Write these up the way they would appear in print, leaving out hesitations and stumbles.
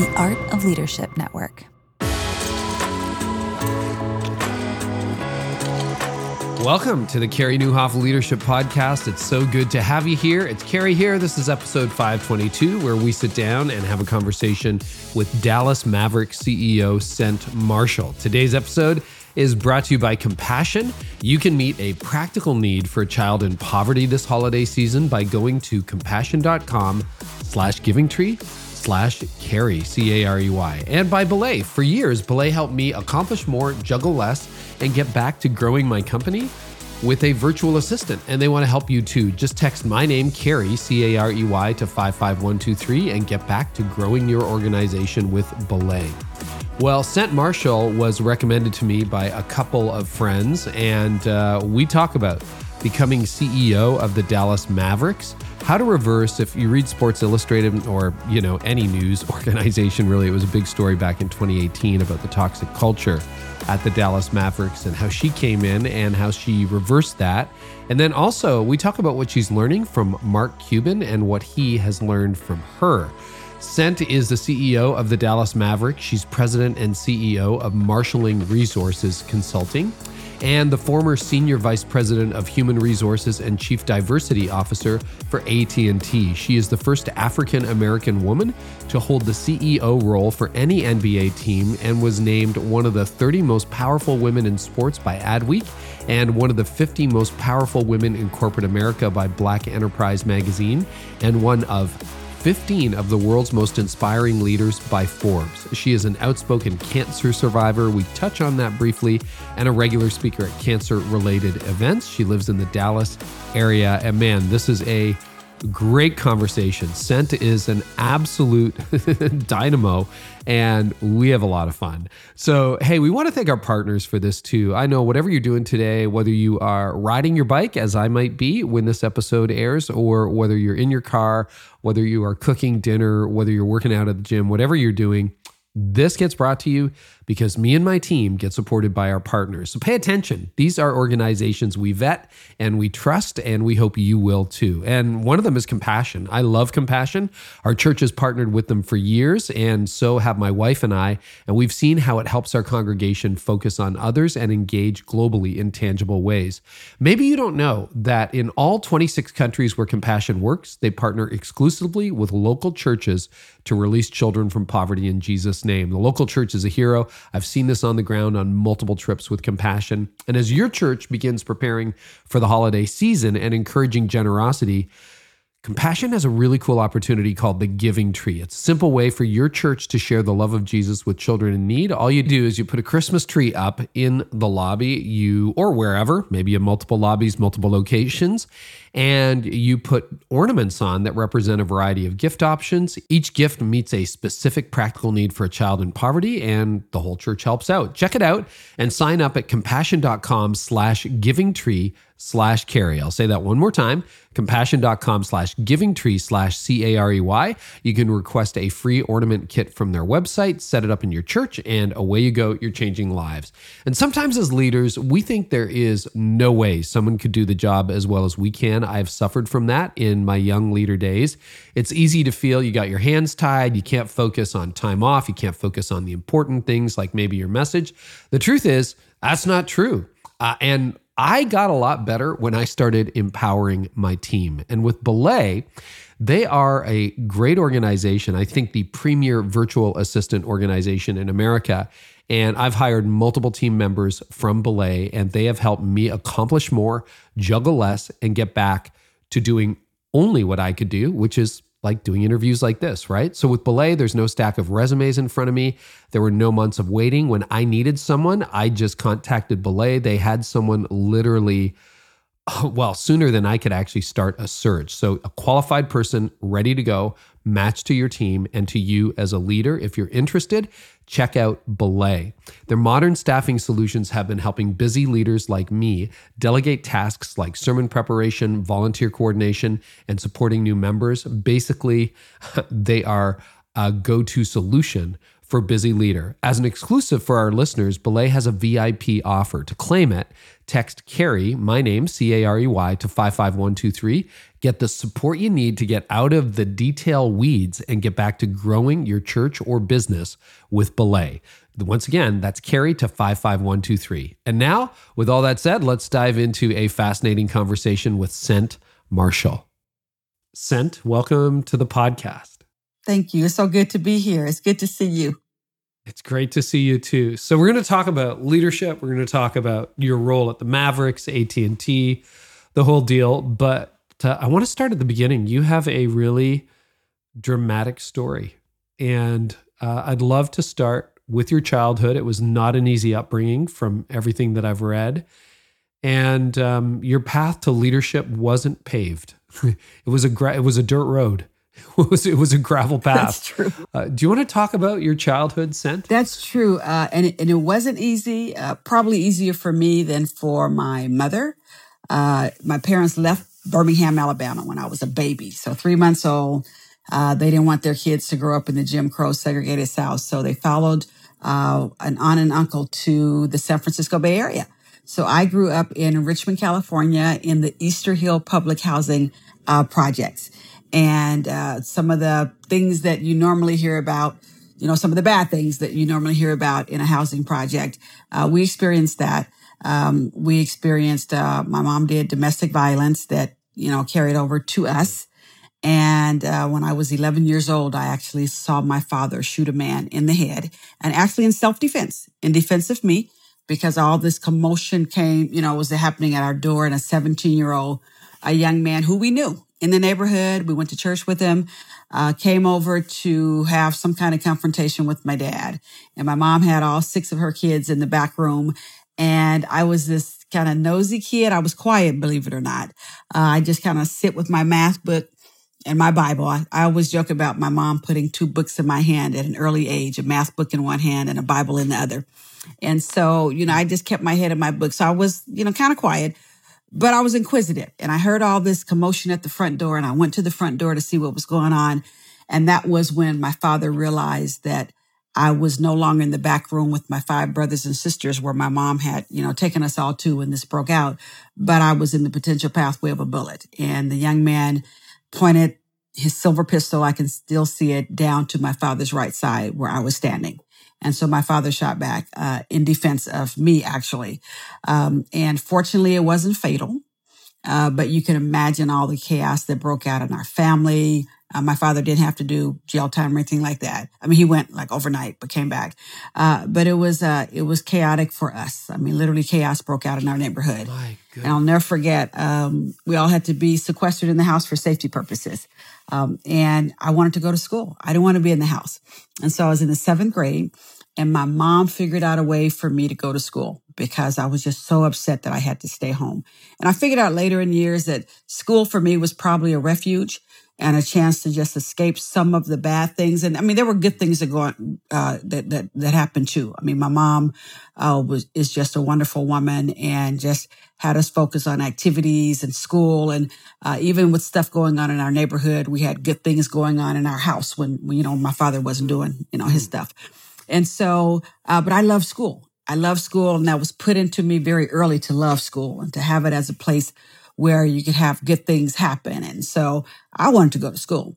the Art of Leadership Network. Welcome to the Carey Nieuwhof Leadership Podcast. It's so good to have you here. It's Carey here. This is episode 522, where we sit down and have a conversation with Dallas Mavericks CEO Cynt Marshall. Today's episode is brought to you by Compassion. You can meet a practical need for a child in poverty this holiday season by going to compassion.com/givingtree/Carey, C-A-R-E-Y. And by Belay. For years, Belay helped me accomplish more, juggle less, and get back to growing my company with a virtual assistant. And they want to help you too. Just text my name, Carey, C-A-R-E-Y, to 55123 and get back to growing your organization with Belay. Well, Cynt Marshall was recommended to me by a couple of friends, and we talk about becoming CEO of the Dallas Mavericks, how to reverse, if you read Sports Illustrated or, you know, any news organization, really, it was a big story back in 2018 about the toxic culture at the Dallas Mavericks and how she came in and how she reversed that. And then also we talk about what she's learning from Mark Cuban and what he has learned from her. Cynt is the CEO of the Dallas Mavericks. She's president and CEO of Marshalling Resources Consulting, and the former Senior Vice President of Human Resources and Chief Diversity Officer for AT&T. She is the first African-American woman to hold the CEO role for any NBA team and was named one of the 30 most powerful women in sports by Adweek and one of the 50 most powerful women in corporate America by Black Enterprise Magazine, and one of 15 of the world's most inspiring leaders by Forbes. She is an outspoken cancer survivor. We touch on that briefly, and a regular speaker at cancer-related events. She lives in the Dallas area. And man, this is a great conversation. Cynt is an absolute dynamo, and we have a lot of fun. So, hey, we want to thank our partners for this too. I know whatever you're doing today, whether you are riding your bike, as I might be when this episode airs, or whether you're in your car, whether you are cooking dinner, whether you're working out at the gym, whatever you're doing, this gets brought to you because me and my team get supported by our partners. So pay attention. These are organizations we vet and we trust, and we hope you will too. And one of them is Compassion. I love Compassion. Our church has partnered with them for years, and so have my wife and I. And we've seen how it helps our congregation focus on others and engage globally in tangible ways. Maybe you don't know that in all 26 countries where Compassion works, they partner exclusively with local churches to release children from poverty in Jesus' name. The local church is a hero. I've seen this on the ground on multiple trips with Compassion. And as your church begins preparing for the holiday season and encouraging generosity, Compassion has a really cool opportunity called the Giving Tree. It's a simple way for your church to share the love of Jesus with children in need. All you do is you put a Christmas tree up in the lobby, or wherever, maybe in multiple lobbies, multiple locations, and you put ornaments on that represent a variety of gift options. Each gift meets a specific practical need for a child in poverty, and the whole church helps out. Check it out and sign up at compassion.com/givingtree/Carey. I'll say that one more time, compassion.com/givingtree/Carey. You can request a free ornament kit from their website, set it up in your church, and away you go. You're changing lives. And sometimes as leaders, we think there is no way someone could do the job as well as we can. I've suffered from that in my young leader days. It's easy to feel you got your hands tied. You can't focus on time off. You can't focus on the important things like maybe your message. The truth is, that's not true. And I got a lot better when I started empowering my team. And with Belay, they are a great organization. I think the premier virtual assistant organization in America. And I've hired multiple team members from Belay, and they have helped me accomplish more, juggle less, and get back to doing only what I could do, which is like doing interviews like this, right? So with Belay, there's no stack of resumes in front of me. There were no months of waiting. When I needed someone, I just contacted Belay. They had someone literally, well, sooner than I could actually start a search. So a qualified person ready to go, matched to your team and to you as a leader. If you're interested, check out Belay. Their modern staffing solutions have been helping busy leaders like me delegate tasks like sermon preparation, volunteer coordination, and supporting new members. Basically, they are a go-to solution for busy leader. As an exclusive for our listeners, Belay has a VIP offer. To claim it, Text Carey, my name, C-A-R-E-Y, to 55123. Get the support you need to get out of the detail weeds and get back to growing your church or business with Belay. Once again, that's Carey to 55123. And now, with all that said, let's dive into a fascinating conversation with Cynt Marshall. Cynt, welcome to the podcast. Thank you. It's so good to be here. It's good to see you. It's great to see you too. So we're going to talk about leadership. We're going to talk about your role at the Mavericks, AT&T, the whole deal. But I want to start at the beginning. You have a really dramatic story. And I'd love to start with your childhood. It was not an easy upbringing from everything that I've read. And your path to leadership wasn't paved. It was a dirt road. It was a gravel path. That's true. Do you want to talk about your childhood, Cynt? That's true. And it wasn't easy, probably easier for me than for my mother. My parents left Birmingham, Alabama when I was a baby. So 3 months old, they didn't want their kids to grow up in the Jim Crow segregated South. So they followed an aunt and uncle to the San Francisco Bay Area. So I grew up in Richmond, California in the Easter Hill public housing projects. And some of the things that you normally hear about, you know, some of the bad things that you normally hear about in a housing project, we experienced that. My mom did domestic violence that, you know, carried over to us. And when I was 11 years old, I actually saw my father shoot a man in the head and actually in self-defense, in defense of me, because all this commotion came, you know, was happening at our door. And a 17-year-old, a young man who we knew, in the neighborhood, we went to church with him, came over to have some kind of confrontation with my dad. And my mom had all six of her kids in the back room. And I was this kind of nosy kid. I was quiet, believe it or not. I just kind of sit with my math book and my Bible. I always joke about my mom putting two books in my hand at an early age, a math book in one hand and a Bible in the other. And so, you know, I just kept my head in my book. So I was, you know, kind of quiet. But I was inquisitive, and I heard all this commotion at the front door, and I went to the front door to see what was going on. And that was when my father realized that I was no longer in the back room with my five brothers and sisters where my mom had, you know, taken us all to when this broke out, but I was in the potential pathway of a bullet. And the young man pointed his silver pistol, I can still see it, down to my father's right side where I was standing. And so my father shot back in defense of me, actually. And fortunately, it wasn't fatal. But you can imagine all the chaos that broke out in our family. My father didn't have to do jail time or anything like that. I mean, he went like overnight, but came back. But it was chaotic for us. I mean, literally chaos broke out in our neighborhood. My goodness. And I'll never forget, we all had to be sequestered in the house for safety purposes. And I wanted to go to school. I didn't want to be in the house. And so I was in the seventh grade, and my mom figured out a way for me to go to school because I was just so upset that I had to stay home. And I figured out later in years that school for me was probably a refuge and a chance to just escape some of the bad things. And I mean, there were good things that that happened too. I mean, my mom is just a wonderful woman and just had us focus on activities and school. And even with stuff going on in our neighborhood, we had good things going on in our house when you know, my father wasn't doing, you know, his stuff. And so, but I love school. I love school, and that was put into me very early to love school and to have it as a place where you could have good things happen. And so I wanted to go to school.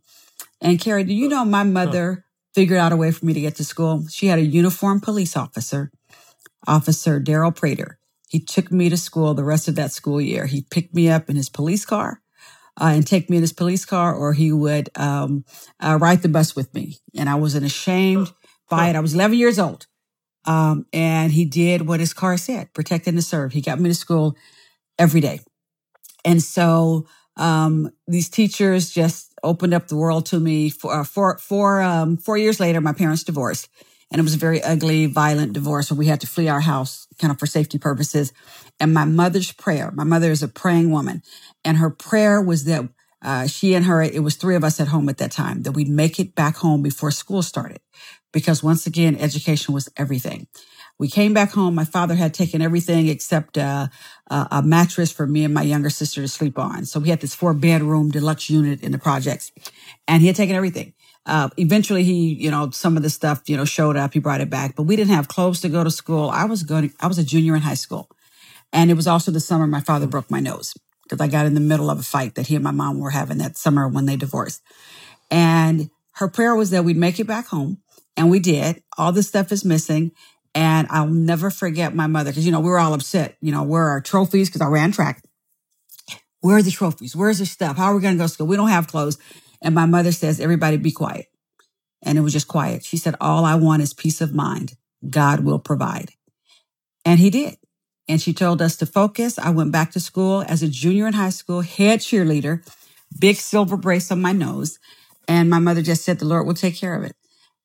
And Carey, do you know my mother figured out a way for me to get to school? She had a uniformed police officer, Officer Darryl Prater. He took me to school the rest of that school year. He picked me up in his police car and take me in his police car, or he would ride the bus with me. And I wasn't ashamed by it. I was 11 years old. And he did what his car said, protect and to serve. He got me to school every day. And so these teachers just opened up the world to me. 4 years later, my parents divorced. And it was a very ugly, violent divorce. So we had to flee our house kind of for safety purposes. And my mother's prayer, my mother is a praying woman. And her prayer was that it was three of us at home at that time, that we'd make it back home before school started. Because once again, education was everything. We came back home. My father had taken everything except a mattress for me and my younger sister to sleep on. So we had this 4-bedroom deluxe unit in the projects, and he had taken everything. Eventually he, you know, some of the stuff, you know, showed up, he brought it back, but we didn't have clothes to go to school. I was a junior in high school. And it was also the summer my father broke my nose because I got in the middle of a fight that he and my mom were having that summer when they divorced. And her prayer was that we'd make it back home. And we did. All this stuff is missing. And I'll never forget my mother because, you know, we were all upset. You know, where are our trophies? Because I ran track. Where are the trophies? Where's the stuff? How are we going to go to school? We don't have clothes. And my mother says, everybody be quiet. And it was just quiet. She said, all I want is peace of mind. God will provide. And he did. And she told us to focus. I went back to school as a junior in high school, head cheerleader, big silver brace on my nose. And my mother just said, the Lord will take care of it.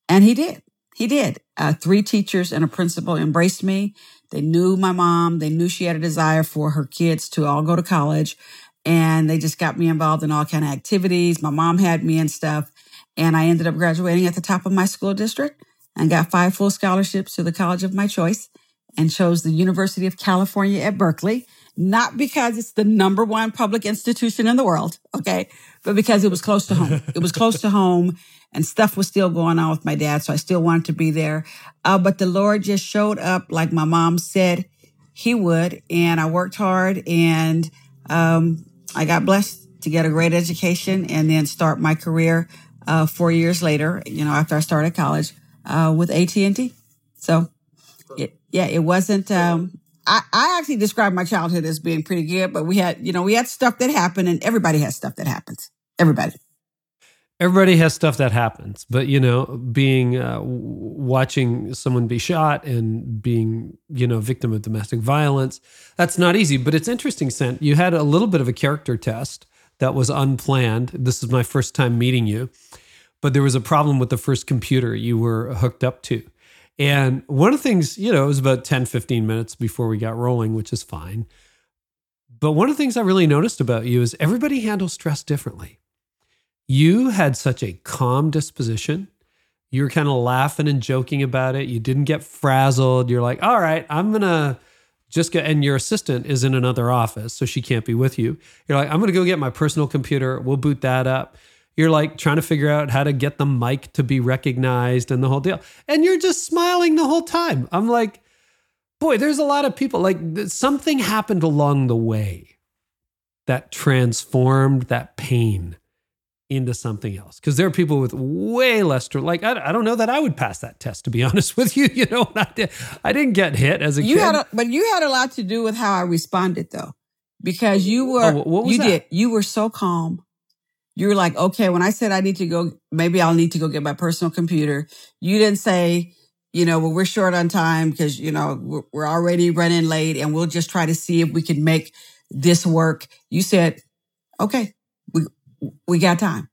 And he did. He did. Three teachers and a principal embraced me. They knew my mom. They knew she had a desire for her kids to all go to college. And they just got me involved in all kinds of activities. My mom had me and stuff. And I ended up graduating at the top of my school district and got 5 full scholarships to the college of my choice and chose the University of California at Berkeley, not because it's the #1 public institution in the world, okay, but because it was close to home. It was close to home and stuff was still going on with my dad, so I still wanted to be there. But the Lord just showed up like my mom said he would, and I worked hard, and I got blessed to get a great education and then start my career 4 years later, you know, after I started college with AT&T. So, it wasn't, I actually described my childhood as being pretty good, but we had stuff that happened, and everybody has stuff that happens. Everybody has stuff that happens, but, you know, being, watching someone be shot and being, you know, victim of domestic violence, that's not easy. But it's interesting, Cynt, you had a little bit of a character test that was unplanned. This is my first time meeting you. But there was a problem with the first computer you were hooked up to. And one of the things, you know, it was about 10, 15 minutes before we got rolling, which is fine. But one of the things I really noticed about you is everybody handles stress differently. You had such a calm disposition. You were kind of laughing and joking about it. You didn't get frazzled. You're like, all right, I'm going to just go. And your assistant is in another office, so she can't be with you. You're like, I'm going to go get my personal computer. We'll boot that up. You're like trying to figure out how to get the mic to be recognized and the whole deal. And you're just smiling the whole time. I'm like, boy, there's a lot of people. Like something happened along the way that transformed that pain into something else. Because there are people with way less, like, I don't know that I would pass that test, to be honest with you. You know, I didn't get hit as a kid. But you had a lot to do with how I responded, though. Because you were, you were so calm. You were like, okay, when I said I need to go, maybe I'll need to go get my personal computer. You didn't say, you know, well, we're short on time because, you know, we're already running late and we'll just try to see if we can make this work. You said, okay, we got time.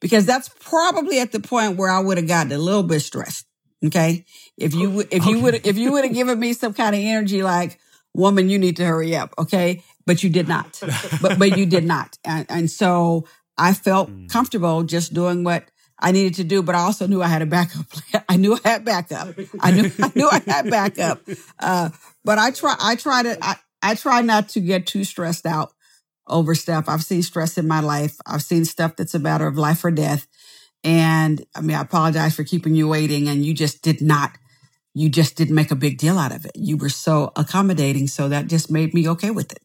Because that's probably at the point where I would have gotten a little bit stressed. Okay. If you would have given me some kind of energy, like, woman, you need to hurry up. Okay. But you did not, but you did not. And so, I felt comfortable just doing what I needed to do, but I also knew I had a backup plan. I knew I had backup. But I try not to get too stressed out over stuff. I've seen stress in my life. I've seen stuff that's a matter of life or death. And I mean, I apologize for keeping you waiting, and you just didn't make a big deal out of it. You were so accommodating. So that just made me okay with it.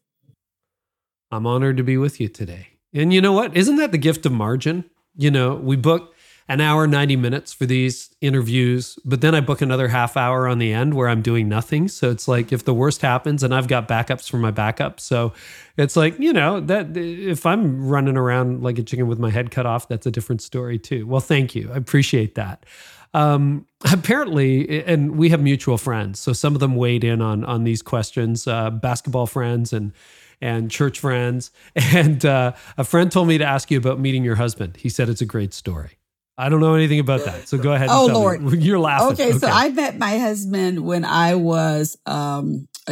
I'm honored to be with you today. And you know what? Isn't that the gift of margin? You know, we book an hour, 90 minutes for these interviews, but then I book another half hour on the end where I'm doing nothing. So it's like, if the worst happens, and I've got backups for my backup. So it's like, you know, that if I'm running around like a chicken with my head cut off, that's a different story too. Well, thank you. I appreciate that. Apparently, and we have mutual friends. So some of them weighed in on these questions, basketball friends and church friends. And a friend told me to ask you about meeting your husband. He said it's a great story. I don't know anything about that. So go ahead and tell Lord. Me. You're laughing. Okay, so I met my husband when I was a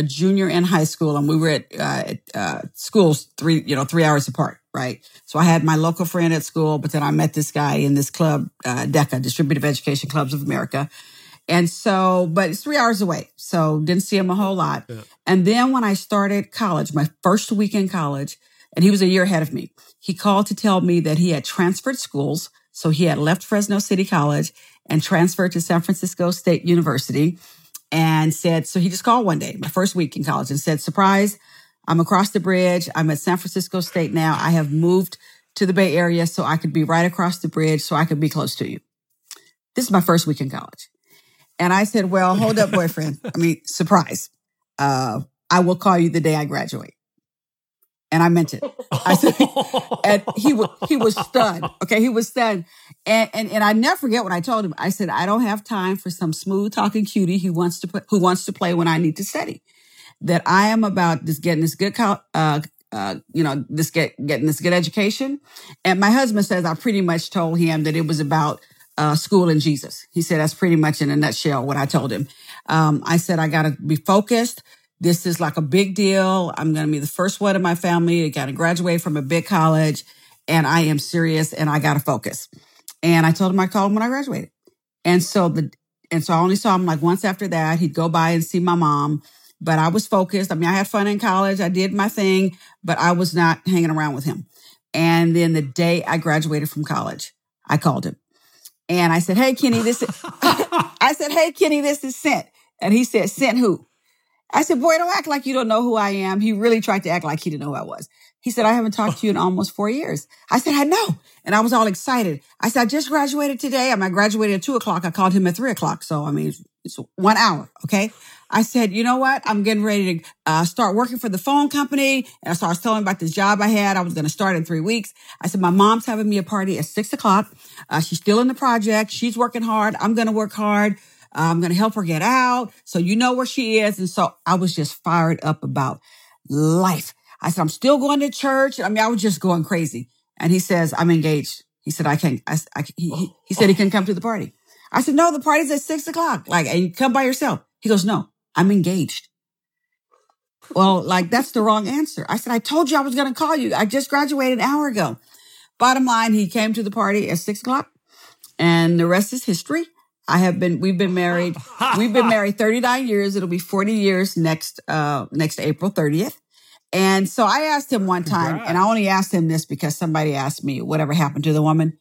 junior in high school, and we were at schools 3 hours apart, right? So I had my local friend at school, but then I met this guy in this club, DECA, Distributive Education Clubs of America. And so, but it's 3 hours away, so didn't see him a whole lot. Yeah. And then when I started college, my first week in college, and he was a year ahead of me, he called to tell me that he had transferred schools. So he had left Fresno City College and transferred to San Francisco State University. and said, so he just called one day, my first week in college, and said, surprise, I'm across the bridge. I'm at San Francisco State now. I have moved to the Bay Area so I could be right across the bridge so I could be close to you. This is my first week in college. And I said, well, hold up, boyfriend. I mean, surprise. I will call you the day I graduate. And I meant it. I said, and he was stunned. Okay, he was stunned. And I never forget what I told him. I said, I don't have time for some smooth talking cutie who wants to play when I need to study. That I am about just getting this good, getting this good education. And my husband says I pretty much told him that it was about school and Jesus. He said that's pretty much in a nutshell what I told him. I said I got to be focused. This is like a big deal. I'm going to be the first one in my family to got to graduate from a big college, and I am serious, and I got to focus. And I told him I called him when I graduated, and so I only saw him like once after that. He'd go by and see my mom, but I was focused. I mean, I had fun in college. I did my thing, but I was not hanging around with him. And then the day I graduated from college, I called him, and I said, "Hey, Kenny, this." I said, "Hey, Kenny, this is Cynt," and he said, "Cynt who?" I said, boy, don't act like you don't know who I am. He really tried to act like he didn't know who I was. He said, I haven't talked to you in almost 4 years. I said, I know. And I was all excited. I said, I just graduated today. I graduated at 2:00. I called him at 3:00. So, I mean, it's 1 hour. Okay. I said, you know what? I'm getting ready to start working for the phone company. And so I was telling him about this job I had. I was going to start in 3 weeks. I said, my mom's having me a party at 6:00. She's still in the project. She's working hard. I'm going to work hard. I'm going to help her get out. So you know where she is. And so I was just fired up about life. I said, I'm still going to church. I mean, I was just going crazy. And he says, I'm engaged. He said, I can't. He said he couldn't come to the party. I said, no, the party's at 6:00. Like, and you come by yourself. He goes, no, I'm engaged. Well, like, that's the wrong answer. I said, I told you I was going to call you. I just graduated an hour ago. Bottom line, he came to the party at 6:00. And the rest is history. We've been married 39 years. It'll be 40 years next April 30th. And so I asked him one time, Congrats. And I only asked him this because somebody asked me whatever happened to the woman.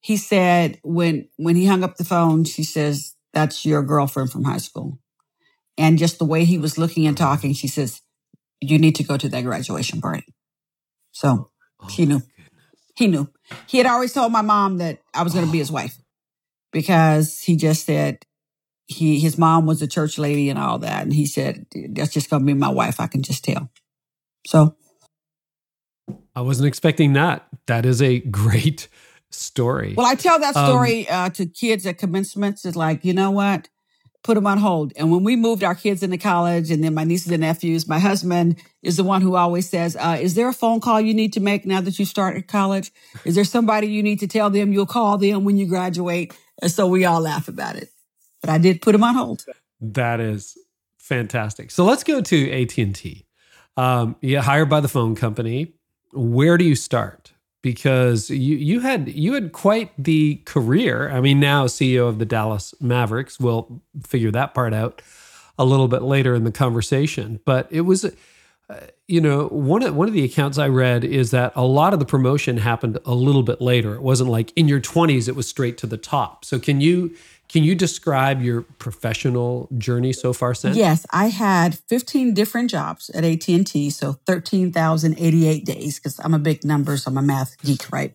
He said, when he hung up the phone, she says, that's your girlfriend from high school. And just the way he was looking and talking, she says, you need to go to that graduation party. So she knew. He knew. He had always told my mom that I was going to be his wife. Because he just said his mom was a church lady and all that. And he said, that's just going to be my wife. I can just tell. So. I wasn't expecting that. That is a great story. Well, I tell that story to kids at commencements. It's like, you know what? Put them on hold. And when we moved our kids into college and then my nieces and nephews, my husband is the one who always says, is there a phone call you need to make now that you started college? Is there somebody you need to tell them? You'll call them when you graduate. And so we all laugh about it. But I did put them on hold. That is fantastic. So let's go to AT&T. You get hired by the phone company. Where do you start? Because you had quite the career. I mean, now CEO of the Dallas Mavericks. We'll figure that part out a little bit later in the conversation. But it was, one of the accounts I read is that a lot of the promotion happened a little bit later. It wasn't like in your 20s; it was straight to the top. So can you describe your professional journey so far, Cynt? Yes, I had 15 different jobs at AT&T, so 13,088 days, because I'm a big numbers, I'm a math geek, right?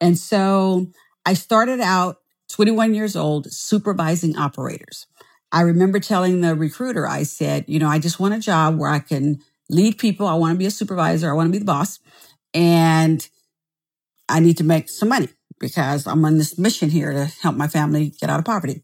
And so I started out 21 years old, supervising operators. I remember telling the recruiter, I said, I just want a job where I can lead people. I want to be a supervisor. I want to be the boss. And I need to make some money, because I'm on this mission here to help my family get out of poverty.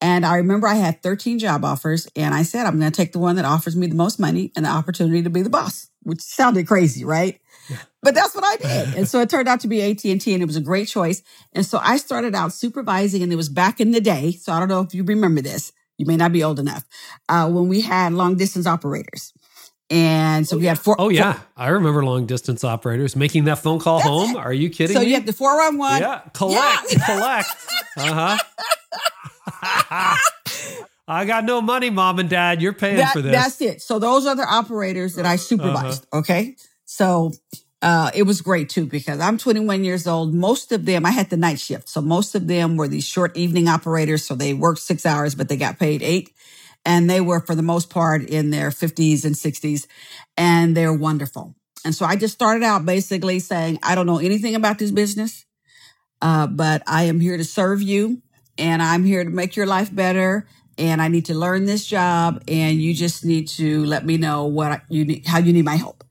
And I remember I had 13 job offers, and I said, I'm going to take the one that offers me the most money and the opportunity to be the boss, which sounded crazy, right? Yeah. But that's what I did. And so it turned out to be AT&T, and it was a great choice. And so I started out supervising, and it was back in the day, so I don't know if you remember this. You may not be old enough, when we had long-distance operators. And so we had four. Oh, yeah. I remember long distance operators making that phone call home. It. Are you kidding me? So you had the 411. Yeah. Collect. Uh-huh. I got no money, mom and dad. You're paying for this. That's it. So those are the operators that I supervised. Uh-huh. Okay. So it was great, too, because I'm 21 years old. Most of them, I had the night shift. So most of them were these short evening operators. So they worked 6 hours, but they got paid 8. And they were, for the most part, in their 50s and 60s, and they're wonderful. And so I just started out basically saying, I don't know anything about this business, but I am here to serve you, and I'm here to make your life better, and I need to learn this job, and you just need to let me know what you need, how you need my help.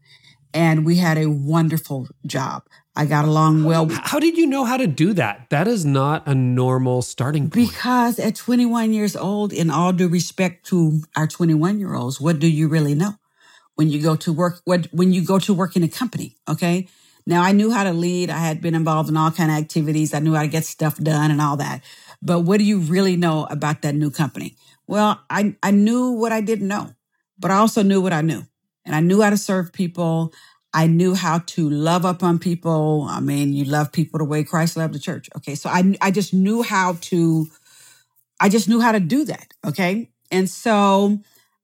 And we had a wonderful job. I got along well. How did you know how to do that? That is not a normal starting point. Because at 21 years old, in all due respect to our 21-year-olds, what do you really know when you go to work? When you go to work in a company, okay? Now, I knew how to lead. I had been involved in all kinds of activities. I knew how to get stuff done and all that. But what do you really know about that new company? Well, I knew what I didn't know, but I also knew what I knew. And I knew how to serve people. I knew how to love up on people. I mean, you love people the way Christ loved the church. Okay. So I just knew how to do that. Okay. And so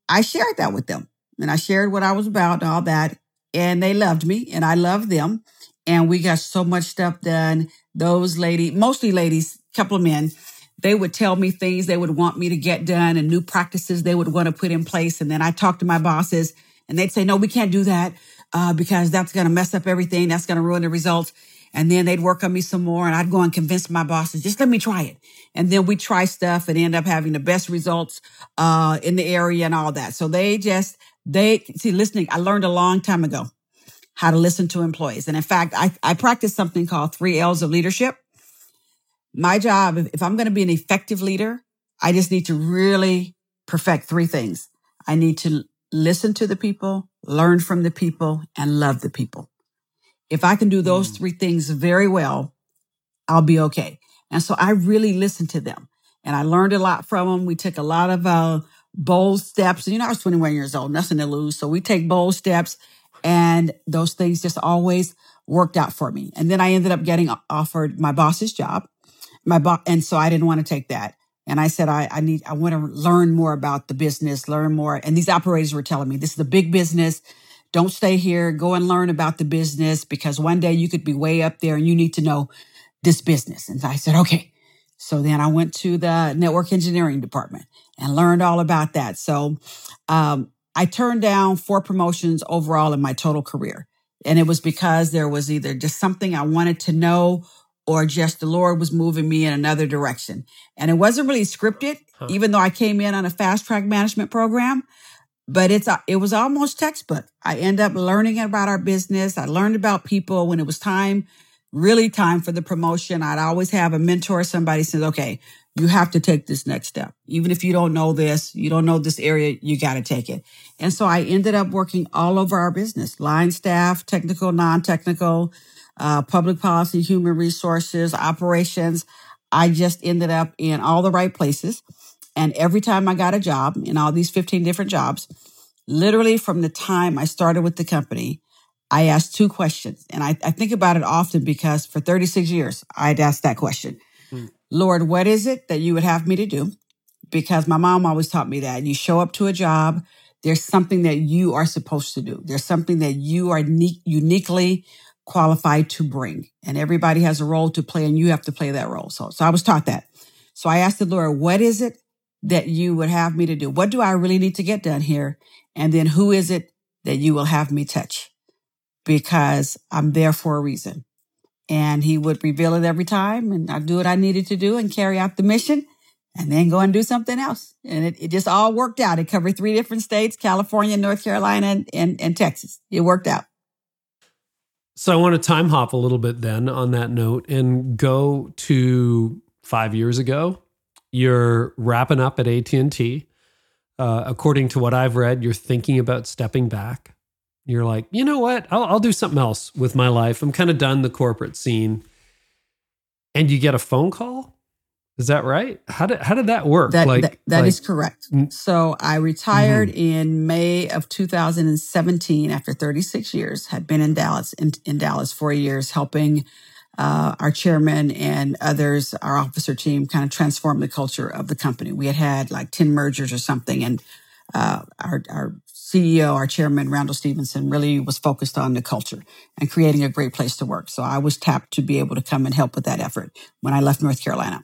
I shared that with them, and I shared what I was about and all that. And they loved me and I loved them. And we got so much stuff done. Those ladies, mostly ladies, a couple of men, they would tell me things they would want me to get done and new practices they would want to put in place. And then I talked to my bosses and they'd say, no, we can't do that. Because that's going to mess up everything. That's going to ruin the results. And then they'd work on me some more, and I'd go and convince my bosses, just let me try it. And then we try stuff and end up having the best results in the area and all that. So listening, I learned a long time ago how to listen to employees. And in fact, I practiced something called 3 L's of leadership. My job, if I'm going to be an effective leader, I just need to really perfect three things. I need to listen to the people, learn from the people, and love the people. If I can do those three things very well, I'll be okay. And so I really listened to them. And I learned a lot from them. We took a lot of bold steps. You know, I was 21 years old, nothing to lose. So we take bold steps. And those things just always worked out for me. And then I ended up getting offered my boss's job. And so I didn't want to take that. And I said, I want to learn more about the business, learn more. And these operators were telling me, this is a big business. Don't stay here. Go and learn about the business, because one day you could be way up there and you need to know this business. And I said, okay. So then I went to the network engineering department and learned all about that. So I turned down 4 promotions overall in my total career. And it was because there was either just something I wanted to know, or just the Lord was moving me in another direction. And it wasn't really scripted, even though I came in on a fast track management program, but it was almost textbook. I ended up learning about our business. I learned about people. When it was time for the promotion, I'd always have a mentor. Somebody says, okay, you have to take this next step. Even if you don't know this area, you got to take it. And so I ended up working all over our business, line staff, technical, non-technical, public policy, human resources, operations. I just ended up in all the right places. And every time I got a job in all these 15 different jobs, literally from the time I started with the company, I asked 2 questions. And I think about it often, because for 36 years, I'd asked that question. Lord, what is it that you would have me to do? Because my mom always taught me that. You show up to a job, there's something that you are supposed to do. There's something that you are uniquely qualified to bring. And everybody has a role to play, and you have to play that role. So I was taught that. So I asked the Lord, what is it that you would have me to do? What do I really need to get done here? And then who is it that you will have me touch? Because I'm there for a reason. And he would reveal it every time, and I'd do what I needed to do and carry out the mission, and then go and do something else. And it just all worked out. It covered 3 different states, California, North Carolina, and Texas. It worked out. So I want to time hop a little bit then on that note and go to 5 years ago. You're wrapping up at AT&T. According to what I've read, you're thinking about stepping back. You're like, you know what? I'll do something else with my life. I'm kind of done the corporate scene. And you get a phone call? Is that right? How did that work? That is correct. So I retired in May of 2017 after 36 years, had been in Dallas 4 years, helping our chairman and others, our officer team, kind of transform the culture of the company. We had like 10 mergers or something, and our CEO, our chairman, Randall Stevenson, really was focused on the culture and creating a great place to work. So I was tapped to be able to come and help with that effort when I left North Carolina.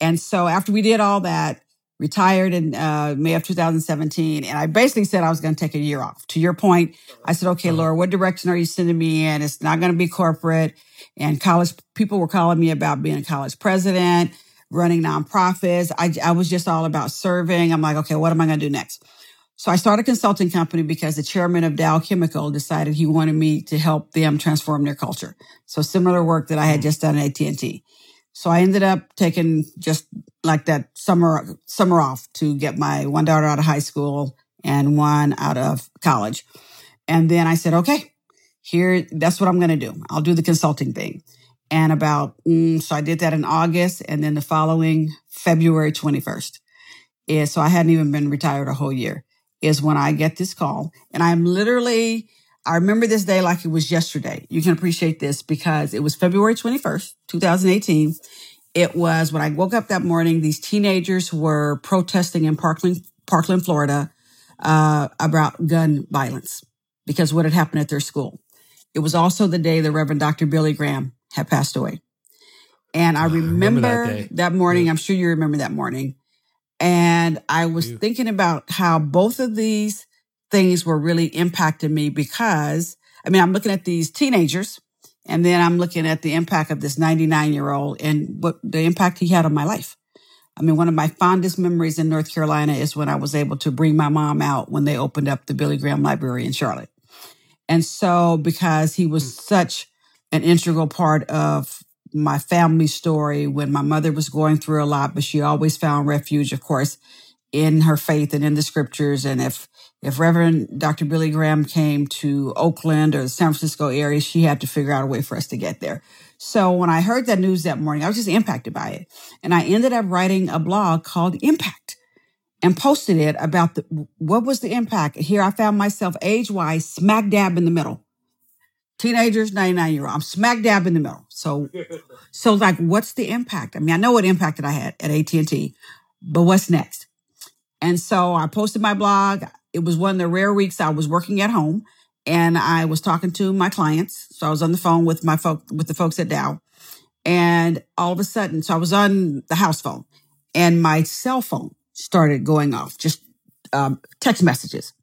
And so after we did all that, retired in May of 2017. And I basically said I was going to take a year off. To your point, I said, okay, Laura, what direction are you sending me in? It's not going to be corporate. And college people were calling me about being a college president, running nonprofits. I was just all about serving. I'm like, okay, what am I going to do next? So I started a consulting company because the chairman of Dow Chemical decided he wanted me to help them transform their culture. So similar work that I had just done at AT&T. So I ended up taking just like that summer off to get my one daughter out of high school and one out of college. And then I said, okay, here, that's what I'm going to do. I'll do the consulting thing. And so I did that in August, and then the following February 21st is, so I hadn't even been retired a whole year, is when I get this call. And I remember this day like it was yesterday. You can appreciate this because it was February 21st, 2018. It was when I woke up that morning, these teenagers were protesting in Parkland, Florida, about gun violence because what had happened at their school. It was also the day the Reverend Dr. Billy Graham had passed away. And I remember that morning. Yeah. I'm sure you remember that morning. And I was thinking about how both of these things were really impacting me because, I mean, I'm looking at these teenagers and then I'm looking at the impact of this 99-year-old and what the impact he had on my life. I mean, one of my fondest memories in North Carolina is when I was able to bring my mom out when they opened up the Billy Graham Library in Charlotte. And so because he was such an integral part of my family story when my mother was going through a lot, but she always found refuge, of course, in her faith and in the scriptures. And if Reverend Dr. Billy Graham came to Oakland or the San Francisco area, she had to figure out a way for us to get there. So when I heard that news that morning, I was just impacted by it. And I ended up writing a blog called Impact and posted it about what was the impact. Here I found myself age-wise smack dab in the middle. Teenagers, 99-year-old. I'm smack dab in the middle. So like, what's the impact? I mean, I know what impact that I had at AT&T, but what's next? And so I posted my blog. It was one of the rare weeks I was working at home, and I was talking to my clients. So I was on the phone with the folks at Dow, and all of a sudden, so I was on the house phone, and my cell phone started going off, just text messages.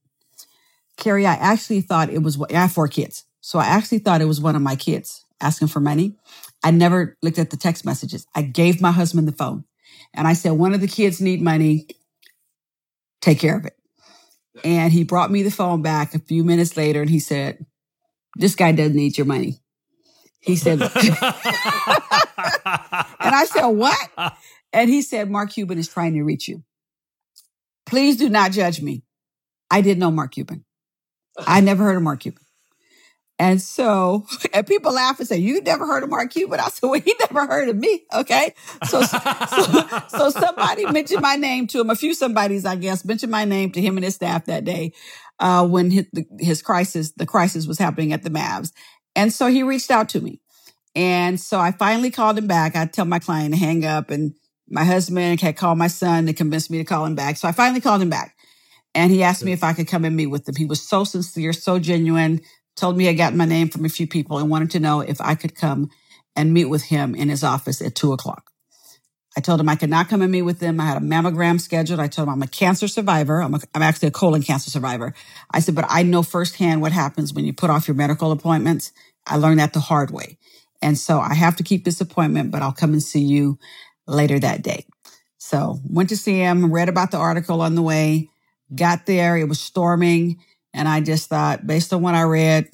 Carrie, I actually thought it was. I have 4 kids. So I actually thought it was one of my kids asking for money. I never looked at the text messages. I gave my husband the phone and I said, one of the kids need money. Take care of it. And he brought me the phone back a few minutes later and he said, this guy doesn't need your money. He said, and I said, what? And he said, Mark Cuban is trying to reach you. Please do not judge me. I didn't know Mark Cuban. I never heard of Mark Cuban. And so, and people laugh and say, you never heard of Mark Cuban? I said, well, he never heard of me, okay? So somebody mentioned my name to him, a few somebodies, I guess, mentioned my name to him and his staff that day when the crisis was happening at the Mavs. And so he reached out to me. And so I finally called him back. I tell my client to hang up, and my husband had called my son to convince me to call him back. So I finally called him back, and he asked me if I could come and meet with him. He was so sincere, so genuine, told me I got my name from a few people and wanted to know if I could come and meet with him in his office at 2:00. I told him I could not come and meet with him. I had a mammogram scheduled. I told him I'm a cancer survivor. I'm actually a colon cancer survivor. I said, but I know firsthand what happens when you put off your medical appointments. I learned that the hard way. And so I have to keep this appointment, but I'll come and see you later that day. So went to see him, read about the article on the way, got there. It was storming. And I just thought, based on what I read,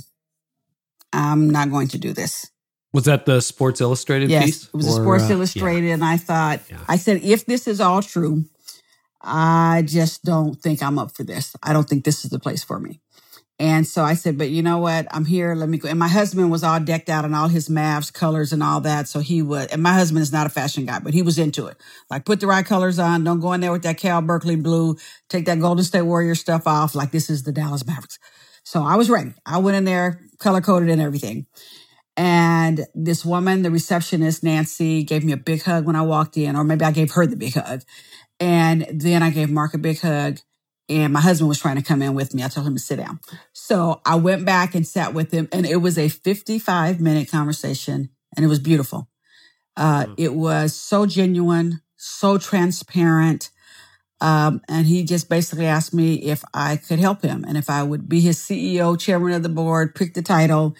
I'm not going to do this. Was that the Sports Illustrated piece? Yes, it was a Sports Illustrated. Yeah. And I thought, yeah. I said, if this is all true, I just don't think I'm up for this. I don't think this is the place for me. And so I said, but you know what? I'm here. Let me go. And my husband was all decked out in all his Mavs colors and all that. So he was, and my husband is not a fashion guy, but he was into it. Like, put the right colors on. Don't go in there with that Cal Berkeley blue. Take that Golden State Warrior stuff off. Like, this is the Dallas Mavericks. So I was ready. I went in there, color coded and everything. And this woman, the receptionist, Nancy, gave me a big hug when I walked in, or maybe I gave her the big hug. And then I gave Mark a big hug. And my husband was trying to come in with me. I told him to sit down. So I went back and sat with him. And it was a 55-minute conversation. And it was beautiful. It was so genuine, so transparent. And he just basically asked me if I could help him and if I would be his CEO, chairman of the board, pick the title,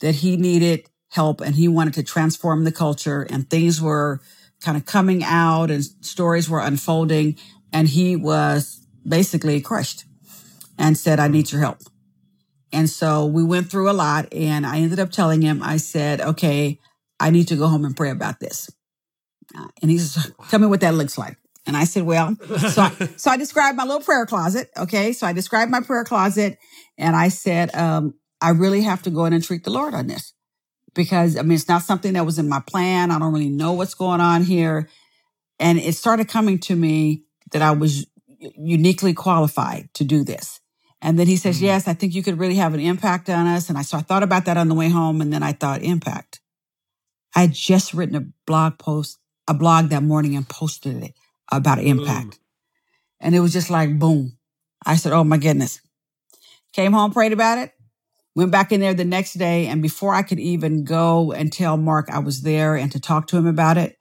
that he needed help and he wanted to transform the culture. And things were kind of coming out and stories were unfolding. And he was basically crushed and said, I need your help. And so we went through a lot and I ended up telling him, I said, okay, I need to go home and pray about this. And he says, tell me what that looks like. And I said, well, so I described my little prayer closet. Okay. So I described my prayer closet and I said, I really have to go in and treat the Lord on this because, I mean, it's not something that was in my plan. I don't really know what's going on here. And it started coming to me that I was uniquely qualified to do this. And then he says, yes, I think you could really have an impact on us. And so I thought about that on the way home. And then I thought impact. I had just written a blog that morning and posted it about impact. Boom. And it was just like, boom. I said, oh my goodness. Came home, prayed about it, went back in there the next day. And before I could even go and tell Mark I was there and to talk to him about it,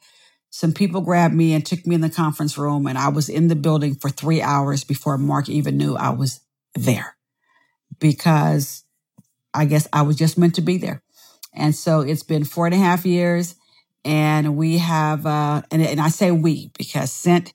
some people grabbed me and took me in the conference room. And I was in the building for 3 hours before Mark even knew I was there because I guess I was just meant to be there. And so it's been 4.5 years. And we have, and I say we, because Cynt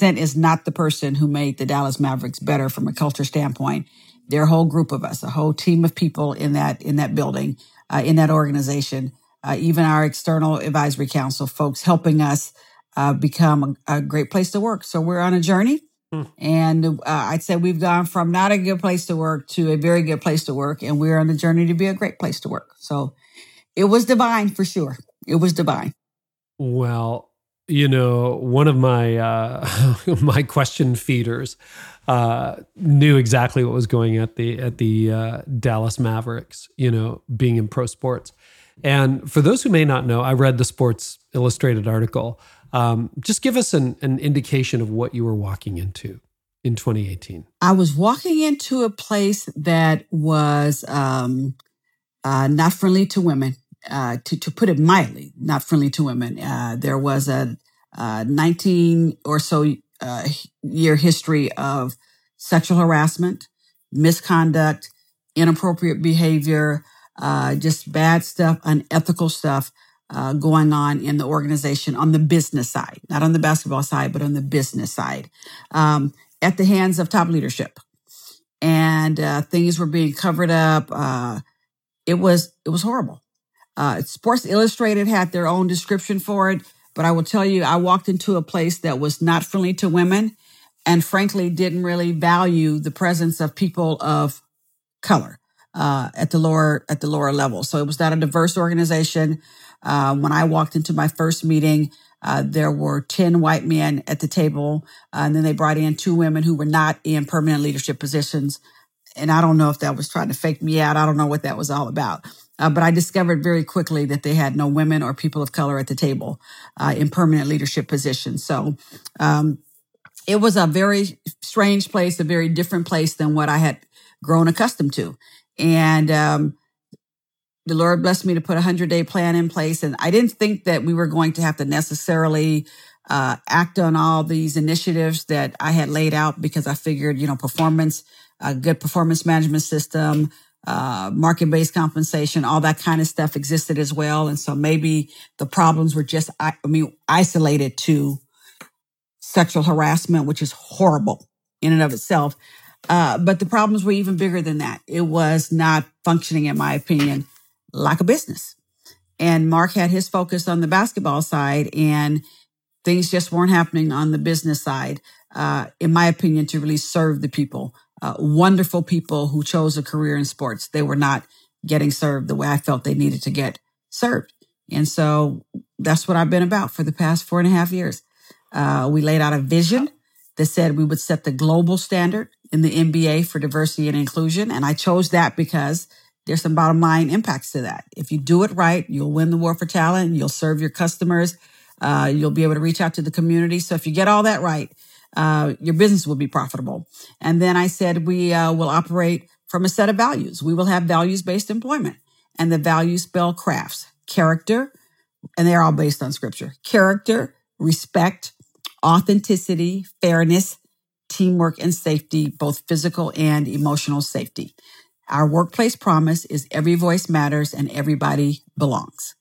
is not the person who made the Dallas Mavericks better from a culture standpoint. They're a whole group of us, a whole team of people in that building, in that organization, even our external advisory council folks helping us become a great place to work. So we're on a journey. And I'd say we've gone from not a good place to work to a very good place to work. And we're on the journey to be a great place to work. So it was divine for sure. It was divine. Well, you know, one of my my question feeders knew exactly what was going at the Dallas Mavericks. You know, being in pro sports, and for those who may not know, I read the Sports Illustrated article. Just give us an indication of what you were walking into in 2018. I was walking into a place that was not friendly to women. To put it mildly, not friendly to women. There was a 19 or so year history of sexual harassment, misconduct, inappropriate behavior, just bad stuff, unethical stuff going on in the organization on the business side, not on the basketball side, but on the business side, at the hands of top leadership. And things were being covered up. It was horrible. Sports Illustrated had their own description for it, but I will tell you, I walked into a place that was not friendly to women and frankly didn't really value the presence of people of color at the lower level. So it was not a diverse organization. When I walked into my first meeting, there were 10 white men at the table, and then they brought in 2 women who were not in permanent leadership positions. And I don't know if that was trying to fake me out. I don't know what that was all about. But I discovered very quickly that they had no women or people of color at the table in permanent leadership positions. So it was a very strange place, a very different place than what I had grown accustomed to. And the Lord blessed me to put a 100-day plan in place. And I didn't think that we were going to have to necessarily act on all these initiatives that I had laid out because I figured, performance, a good performance management system, market-based compensation, all that kind of stuff existed as well. And so maybe the problems were just, isolated to sexual harassment, which is horrible in and of itself. But the problems were even bigger than that. It was not functioning, in my opinion, like a business. And Mark had his focus on the basketball side, and things just weren't happening on the business side, in my opinion, to really serve the people. Wonderful people who chose a career in sports. They were not getting served the way I felt they needed to get served. And so that's what I've been about for the past 4.5 years. We laid out a vision that said we would set the global standard in the NBA for diversity and inclusion. And I chose that because there's some bottom line impacts to that. If you do it right, you'll win the war for talent, you'll serve your customers, you'll be able to reach out to the community. So if you get all that right, your business will be profitable. And then I said, we will operate from a set of values. We will have values-based employment. And the values spell crafts, character, and they're all based on scripture. Character, respect, authenticity, fairness, teamwork and safety, both physical and emotional safety. Our workplace promise is every voice matters and everybody belongs.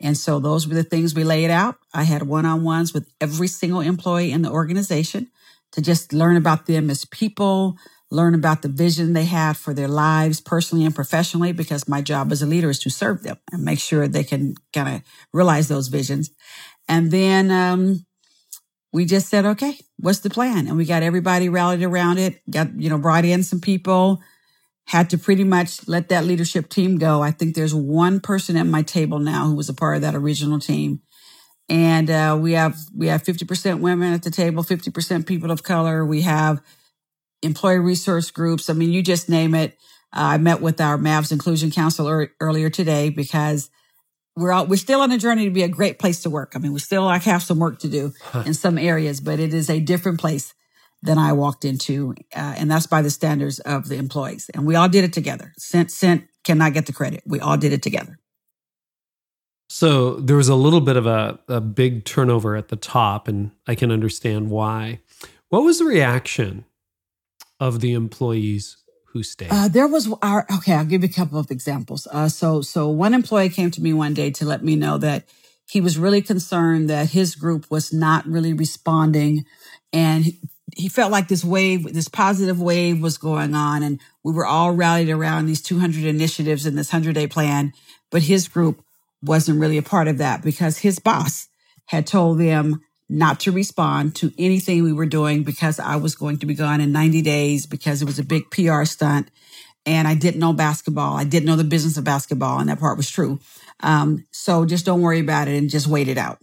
And so those were the things we laid out. I had one-on-ones with every single employee in the organization to just learn about them as people, learn about the vision they have for their lives personally and professionally, because my job as a leader is to serve them and make sure they can kind of realize those visions. And then we just said, okay, what's the plan? And we got everybody rallied around it, got, brought in some people, had to pretty much let that leadership team go. I think there's one person at my table now who was a part of that original team. And we have 50% women at the table, 50% people of color. We have employee resource groups. I mean, you just name it. I met with our Mavs Inclusion Council earlier today because we're still on a journey to be a great place to work. I mean, we still have some work to do in some areas, but it is a different place than I walked into. And that's by the standards of the employees. And we all did it together. Cynt cannot get the credit. We all did it together. So there was a little bit of a big turnover at the top, and I can understand why. What was the reaction of the employees who stayed? I'll give you a couple of examples. So one employee came to me one day to let me know that he was really concerned that his group was not really responding. And he felt like this positive wave was going on. And we were all rallied around these 200 initiatives and this 100-day plan. But his group wasn't really a part of that because his boss had told them not to respond to anything we were doing because I was going to be gone in 90 days because it was a big PR stunt. And I didn't know basketball. I didn't know the business of basketball. And that part was true. So just don't worry about it and just wait it out,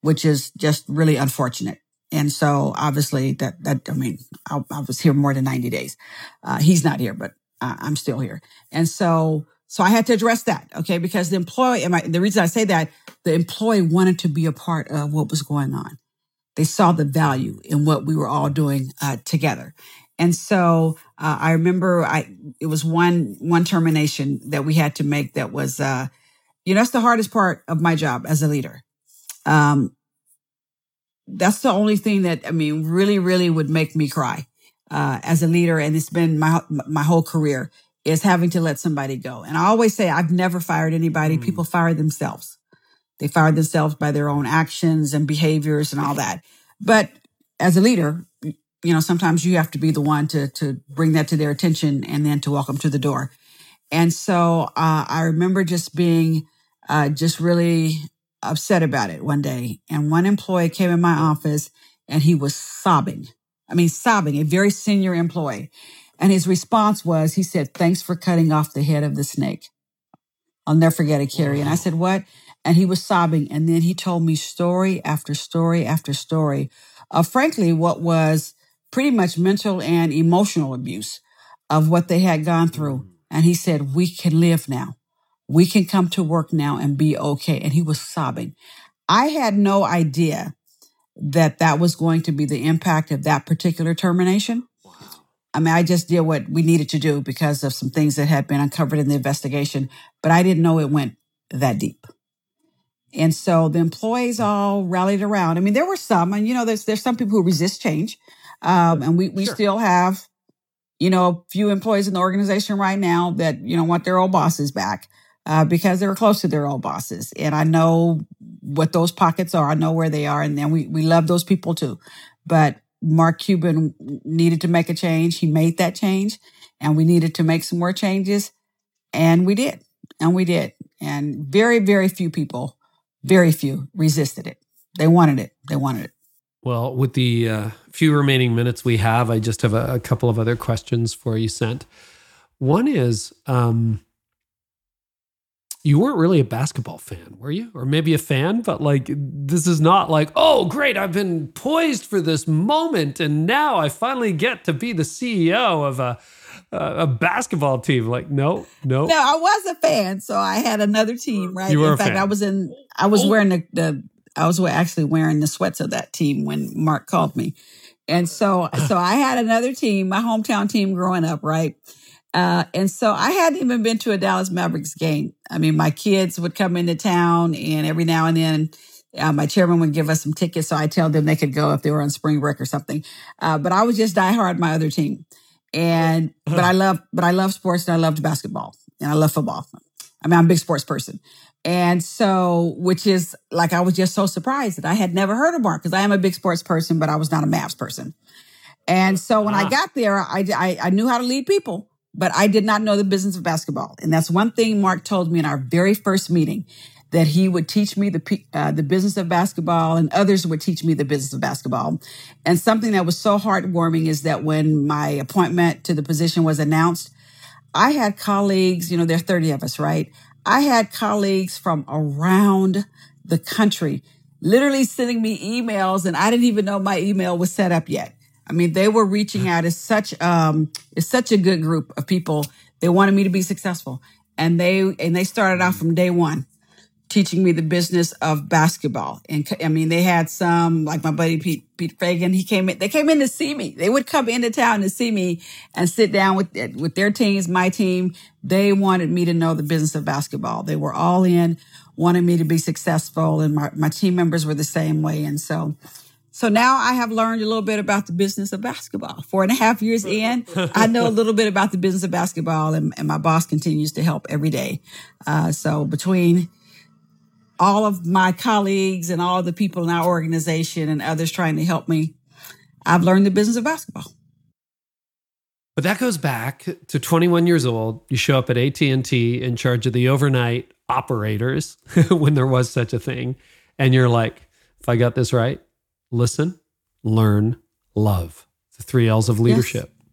which is just really unfortunate. And so obviously I was here more than 90 days. He's not here, but I'm still here. And so I had to address that, okay? Because the reason I say that, the employee wanted to be a part of what was going on. They saw the value in what we were all doing together. And so I remember it was one termination that we had to make that was, that's the hardest part of my job as a leader. That's the only thing that, really, really would make me cry as a leader. And it's been my whole career, is having to let somebody go. And I always say I've never fired anybody. Mm. People fire themselves. They fire themselves by their own actions and behaviors and all that. But as a leader, sometimes you have to be the one to bring that to their attention and then to welcome to the door. And so I remember just being just really upset about it one day. And one employee came in my office and he was sobbing, a very senior employee. And his response was, he said, "Thanks for cutting off the head of the snake." I'll never forget it, Carey. And I said, "What?" And he was sobbing. And then he told me story after story after story of, frankly, what was pretty much mental and emotional abuse of what they had gone through. And he said, "We can live now. We can come to work now and be okay." And he was sobbing. I had no idea that was going to be the impact of that particular termination. I just did what we needed to do because of some things that had been uncovered in the investigation, but I didn't know it went that deep. And so the employees all rallied around. There were some, and there's some people who resist change. And we sure still have, a few employees in the organization right now that, want their old bosses back because they were close to their old bosses. And I know what those pockets are. I know where they are. And then we love those people too. But Mark Cuban needed to make a change. He made that change, and we needed to make some more changes, and we did. And very, very few people, very few resisted it. They wanted it. Well, with the few remaining minutes we have, I just have a couple of other questions for you, Cynt. One is, you weren't really a basketball fan, were you? Or maybe a fan, but this is not oh, great, I've been poised for this moment, and now I finally get to be the CEO of a basketball team. No, I was a fan, so I had another team, right? You were in fact, a fan. I was actually wearing the sweats of that team when Mark called me, and so I had another team, my hometown team, growing up, right? And so I hadn't even been to a Dallas Mavericks game. My kids would come into town, and every now and then My chairman would give us some tickets, so I tell them they could go if they were on spring break or something. But I was just diehard my other team, and but I love sports, and I loved basketball, and I love football. I mean, I'm a big sports person, and so which is like I was just so surprised that I had never heard of Mark because I am a big sports person, but I was not a Mavs person. And so when I got there, I knew how to lead people, but I did not know the business of basketball. And that's one thing Mark told me in our very first meeting, that he would teach me the business of basketball, and others would teach me the business of basketball. And something that was so heartwarming is that when my appointment to the position was announced, I had colleagues, you know, there are 30 of us, right? I had colleagues from around the country literally sending me emails, and I didn't even know my email was set up yet. I mean, they were reaching out as such a good group of people. They wanted me to be successful. And they started out from day one teaching me the business of basketball. And I mean, they had some, like my buddy Pete Fagan, they came in to see me. They would come into town to see me and sit down with their teams, my team. They wanted me to know the business of basketball. They were all in, wanted me to be successful. And my team members were the same way. And So now I have learned a little bit about the business of basketball. 4.5 years in, I know a little bit about the business of basketball, and my boss continues to help every day. So between all of my colleagues and all the people in our organization and others trying to help me, I've learned the business of basketball. But that goes back to 21 years old. You show up at AT&T in charge of the overnight operators when there was such a thing. And you're like, if I got this right, listen, learn, love. The three L's of leadership. Yes.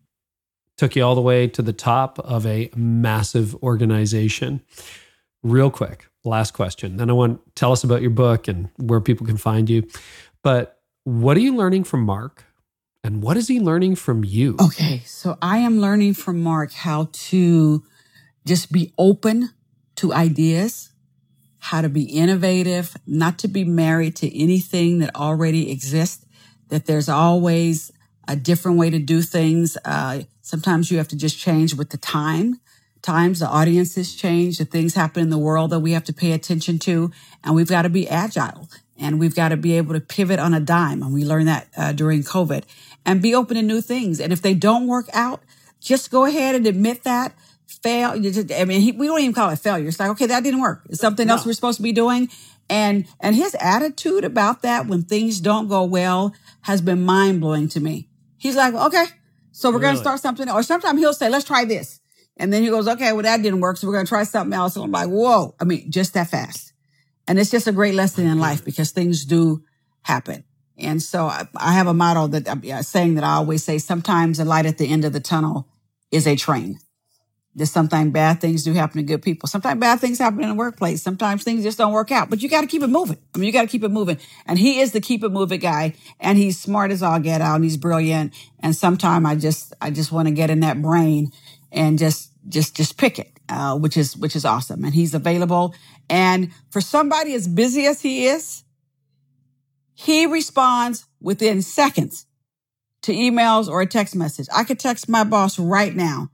Took you all the way to the top of a massive organization. Real quick, last question. Then I want to tell us about your book and where people can find you. But what are you learning from Mark? And what is he learning from you? Okay, so I am learning from Mark how to just be open to ideas, how to be innovative, not to be married to anything that already exists, that there's always a different way to do things. Sometimes you have to just change with the times, the audiences change, the things happen in the world that we have to pay attention to, and we've got to be agile, and we've got to be able to pivot on a dime, and we learned that during COVID, and be open to new things. And if they don't work out, just go ahead and admit that. Fail. I mean, we don't even call it failure. It's like, okay, that didn't work. It's something else we're supposed to be doing. And his attitude about that when things don't go well has been mind blowing to me. He's like, okay, so we're going to start something. Or sometimes he'll say, let's try this. And then he goes, okay, well, that didn't work. So we're going to try something else. And I'm like, whoa. I mean, just that fast. And it's just a great lesson in life because things do happen. And so I have a motto that I'm saying that I always say, sometimes the light at the end of the tunnel is a train. There's sometimes bad things do happen to good people. Sometimes bad things happen in the workplace. Sometimes things just don't work out, but you got to keep it moving. I mean, you got to keep it moving. And he is the keep it moving guy, and he's smart as all get out, and he's brilliant. And sometimes I just want to get in that brain and just pick it, which is awesome. And he's available. And for somebody as busy as he is, he responds within seconds to emails or a text message. I could text my boss right now,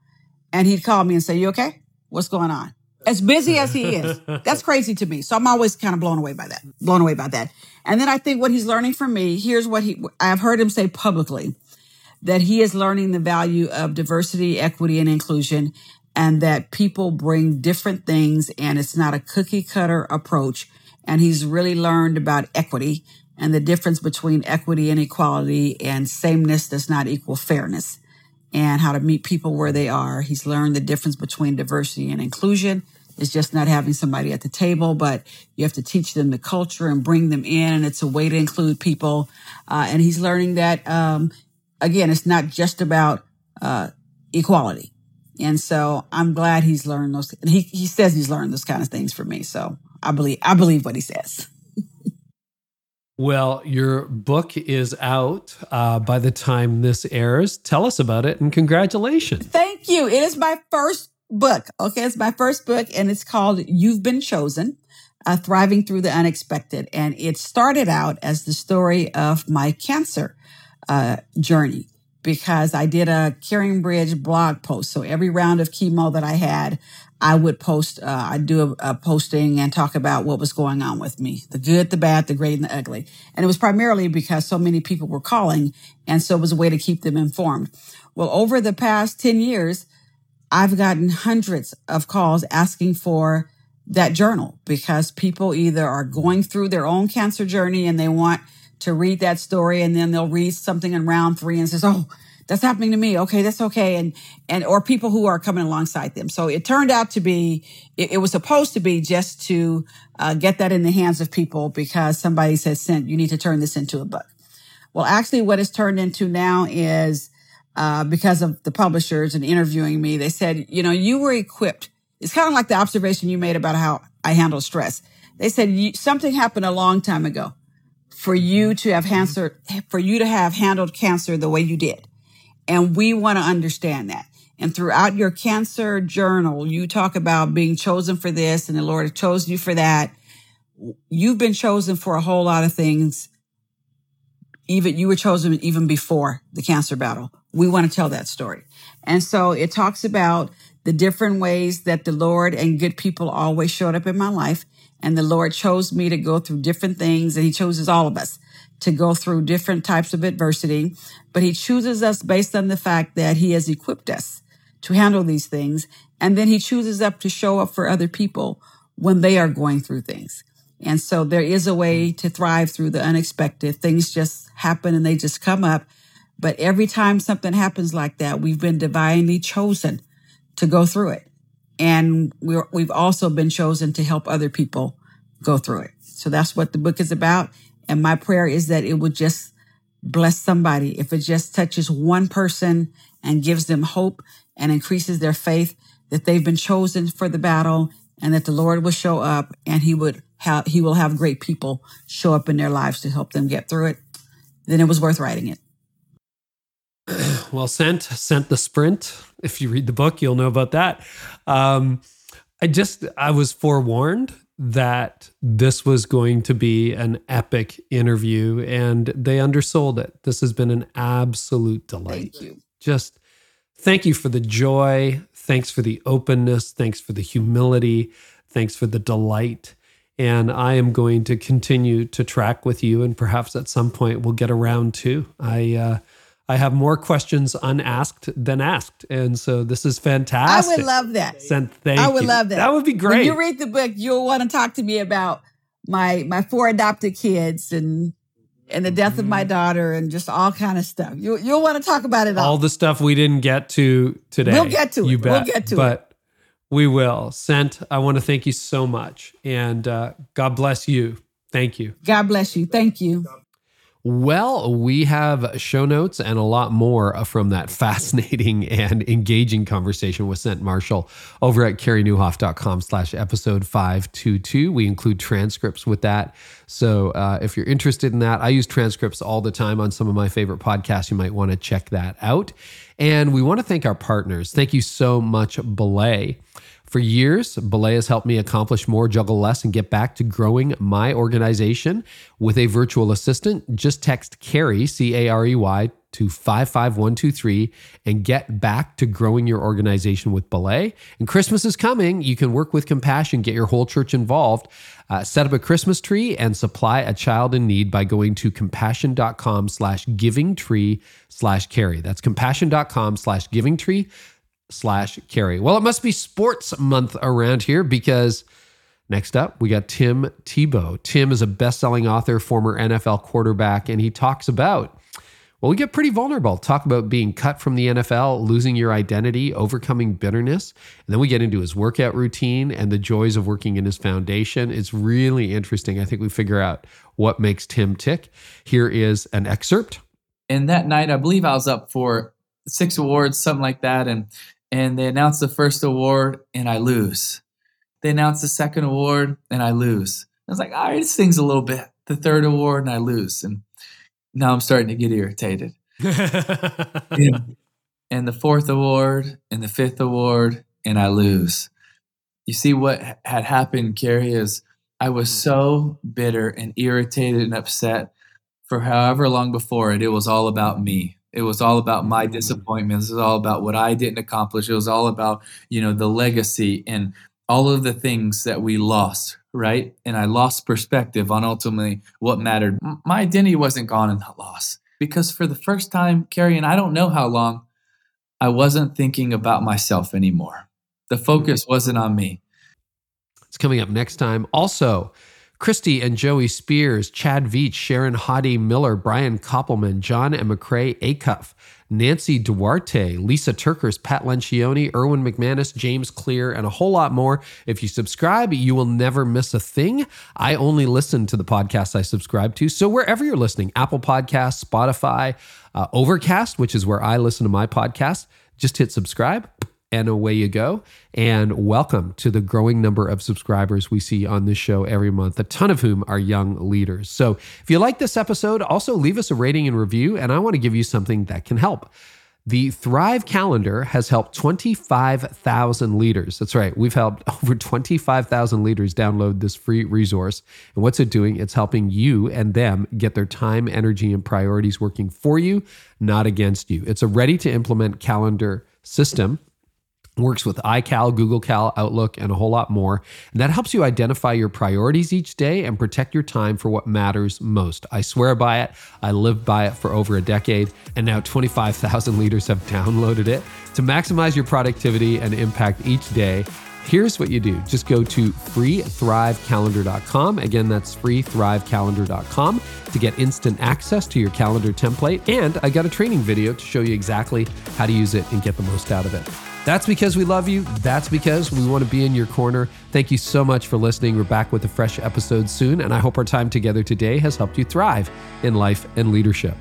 and he'd call me and say, you okay? What's going on? As busy as he is. That's crazy to me. So I'm always kind of blown away by that. And then I think what he's learning from me, here's what I've heard him say publicly, that he is learning the value of diversity, equity, and inclusion, and that people bring different things, and it's not a cookie cutter approach. And he's really learned about equity and the difference between equity and equality, and sameness does not equal fairness, and how to meet people where they are. He's learned the difference between diversity and inclusion. It's just not having somebody at the table, but you have to teach them the culture and bring them in, and it's a way to include people. And he's learning that, again, it's not just about equality. And so I'm glad he's learned those. And he says he's learned those kind of things from me. So I believe what he says. Well, your book is out by the time this airs. Tell us about it, and congratulations. Thank you. It is my first book. Okay, it's my first book, and it's called You've Been Chosen, Thriving Through the Unexpected. And it started out as the story of my cancer journey. because I did a CaringBridge blog post. So every round of chemo that I had, I would post, I'd do a posting and talk about what was going on with me, the good, the bad, the great, and the ugly. And it was primarily because so many people were calling, and so it was a way to keep them informed. Well, over the past 10 years, I've gotten hundreds of calls asking for that journal because people either are going through their own cancer journey and they want to read that story, and then they'll read something in round three and says, oh, that's happening to me. Okay, that's okay. And or people who are coming alongside them. So it turned out to be, it was supposed to be just to get that in the hands of people because somebody said, Cynt, you need to turn this into a book. Well, actually what it's turned into now is because of the publishers and interviewing me, they said, you know, you were equipped. It's kind of like the observation you made about how I handle stress. They said, something happened a long time ago for you to have handled cancer the way you did. And we want to understand that. And throughout your cancer journal, you talk about being chosen for this and the Lord chose you for that. You've been chosen for a whole lot of things. Even you were chosen even before the cancer battle. We want to tell that story. And so it talks about the different ways that the Lord and good people always showed up in my life. And the Lord chose me to go through different things, and he chooses all of us to go through different types of adversity, but he chooses us based on the fact that he has equipped us to handle these things, and then he chooses us to show up for other people when they are going through things. And so there is a way to thrive through the unexpected. Things just happen and they just come up, but every time something happens like that, we've been divinely chosen to go through it, and we've also been chosen to help other people go through it. So that's what the book is about. And my prayer is that it would just bless somebody. If it just touches one person and gives them hope and increases their faith that they've been chosen for the battle and that the Lord will show up and he will have great people show up in their lives to help them get through it, then it was worth writing it. Well, Cynt the Sprint. If you read the book, you'll know about that. I was forewarned that this was going to be an epic interview, and they undersold it. This has been an absolute delight. Thank you. Just thank you for the joy. Thanks for the openness. Thanks for the humility. Thanks for the delight. And I am going to continue to track with you, and perhaps at some point we'll get around to. I have more questions unasked than asked. And so this is fantastic. I would love that. Cynt, thank you. I would love that. That would be great. When you read the book, you'll want to talk to me about my four adopted kids and the death of my daughter and just all kind of stuff. You'll want to talk about it all. All the stuff we didn't get to today. We'll get to it. You bet. We'll get to it. But we will. Cynt, I want to thank you so much. And God bless you. Thank you. God bless you. Thank you. Well, we have show notes and a lot more from that fascinating and engaging conversation with Cynt Marshall over at careyniewhoff.com/episode 522. We include transcripts with that. So if you're interested in that, I use transcripts all the time on some of my favorite podcasts. You might want to check that out. And we want to thank our partners. Thank you so much, Belay. For years, Belay has helped me accomplish more, juggle less, and get back to growing my organization with a virtual assistant. Just text Carey, C-A-R-E-Y, to 55123 and get back to growing your organization with Belay. And Christmas is coming. You can work with Compassion, get your whole church involved, set up a Christmas tree, and supply a child in need by going to compassion.com/givingtree/Carey. That's compassion.com/givingtree/Carey. Well, it must be sports month around here because next up, we got Tim Tebow. Tim is a best-selling author, former NFL quarterback, and he talks about, well, we get pretty vulnerable. Talk about being cut from the NFL, losing your identity, overcoming bitterness. And then we get into his workout routine and the joys of working in his foundation. It's really interesting. I think we figure out what makes Tim tick. Here is an excerpt. And that night, I believe I was up for 6 awards, something like that. And they announce the first award, and I lose. They announce the second award, and I lose. I was like, all right, this thing's a little bit. The third award, and I lose. And now I'm starting to get irritated. Yeah. And the fourth award, and the fifth award, and I lose. You see, what had happened, Carey, is I was so bitter and irritated and upset for however long before it. It was all about me. It was all about my disappointments. It was all about what I didn't accomplish. It was all about, you know, the legacy and all of the things that we lost, right? And I lost perspective on ultimately what mattered. My identity wasn't gone in that loss, because for the first time, Carey, and I don't know how long, I wasn't thinking about myself anymore. The focus wasn't on me. It's coming up next time. Also, Christy and Joey Spears, Chad Veach, Sharon Hottie Miller, Brian Koppelman, John and McCrae Acuff, Nancy Duarte, Lisa Turkers, Pat Lencioni, Erwin McManus, James Clear, and a whole lot more. If you subscribe, you will never miss a thing. I only listen to the podcasts I subscribe to. So wherever you're listening, Apple Podcasts, Spotify, Overcast, which is where I listen to my podcast, just hit subscribe. And away you go. And welcome to the growing number of subscribers we see on this show every month, a ton of whom are young leaders. So if you like this episode, also leave us a rating and review. And I want to give you something that can help. The Thrive Calendar has helped 25,000 leaders. That's right. We've helped over 25,000 leaders download this free resource. And what's it doing? It's helping you and them get their time, energy, and priorities working for you, not against you. It's a ready-to-implement calendar system. Works with iCal, Google Cal, Outlook, and a whole lot more. And that helps you identify your priorities each day and protect your time for what matters most. I swear by it. I lived by it for over a decade. And now 25,000 leaders have downloaded it to maximize your productivity and impact each day. Here's what you do. Just go to freethrivecalendar.com. Again, that's freethrivecalendar.com to get instant access to your calendar template. And I got a training video to show you exactly how to use it and get the most out of it. That's because we love you. That's because we want to be in your corner. Thank you so much for listening. We're back with a fresh episode soon, and I hope our time together today has helped you thrive in life and leadership.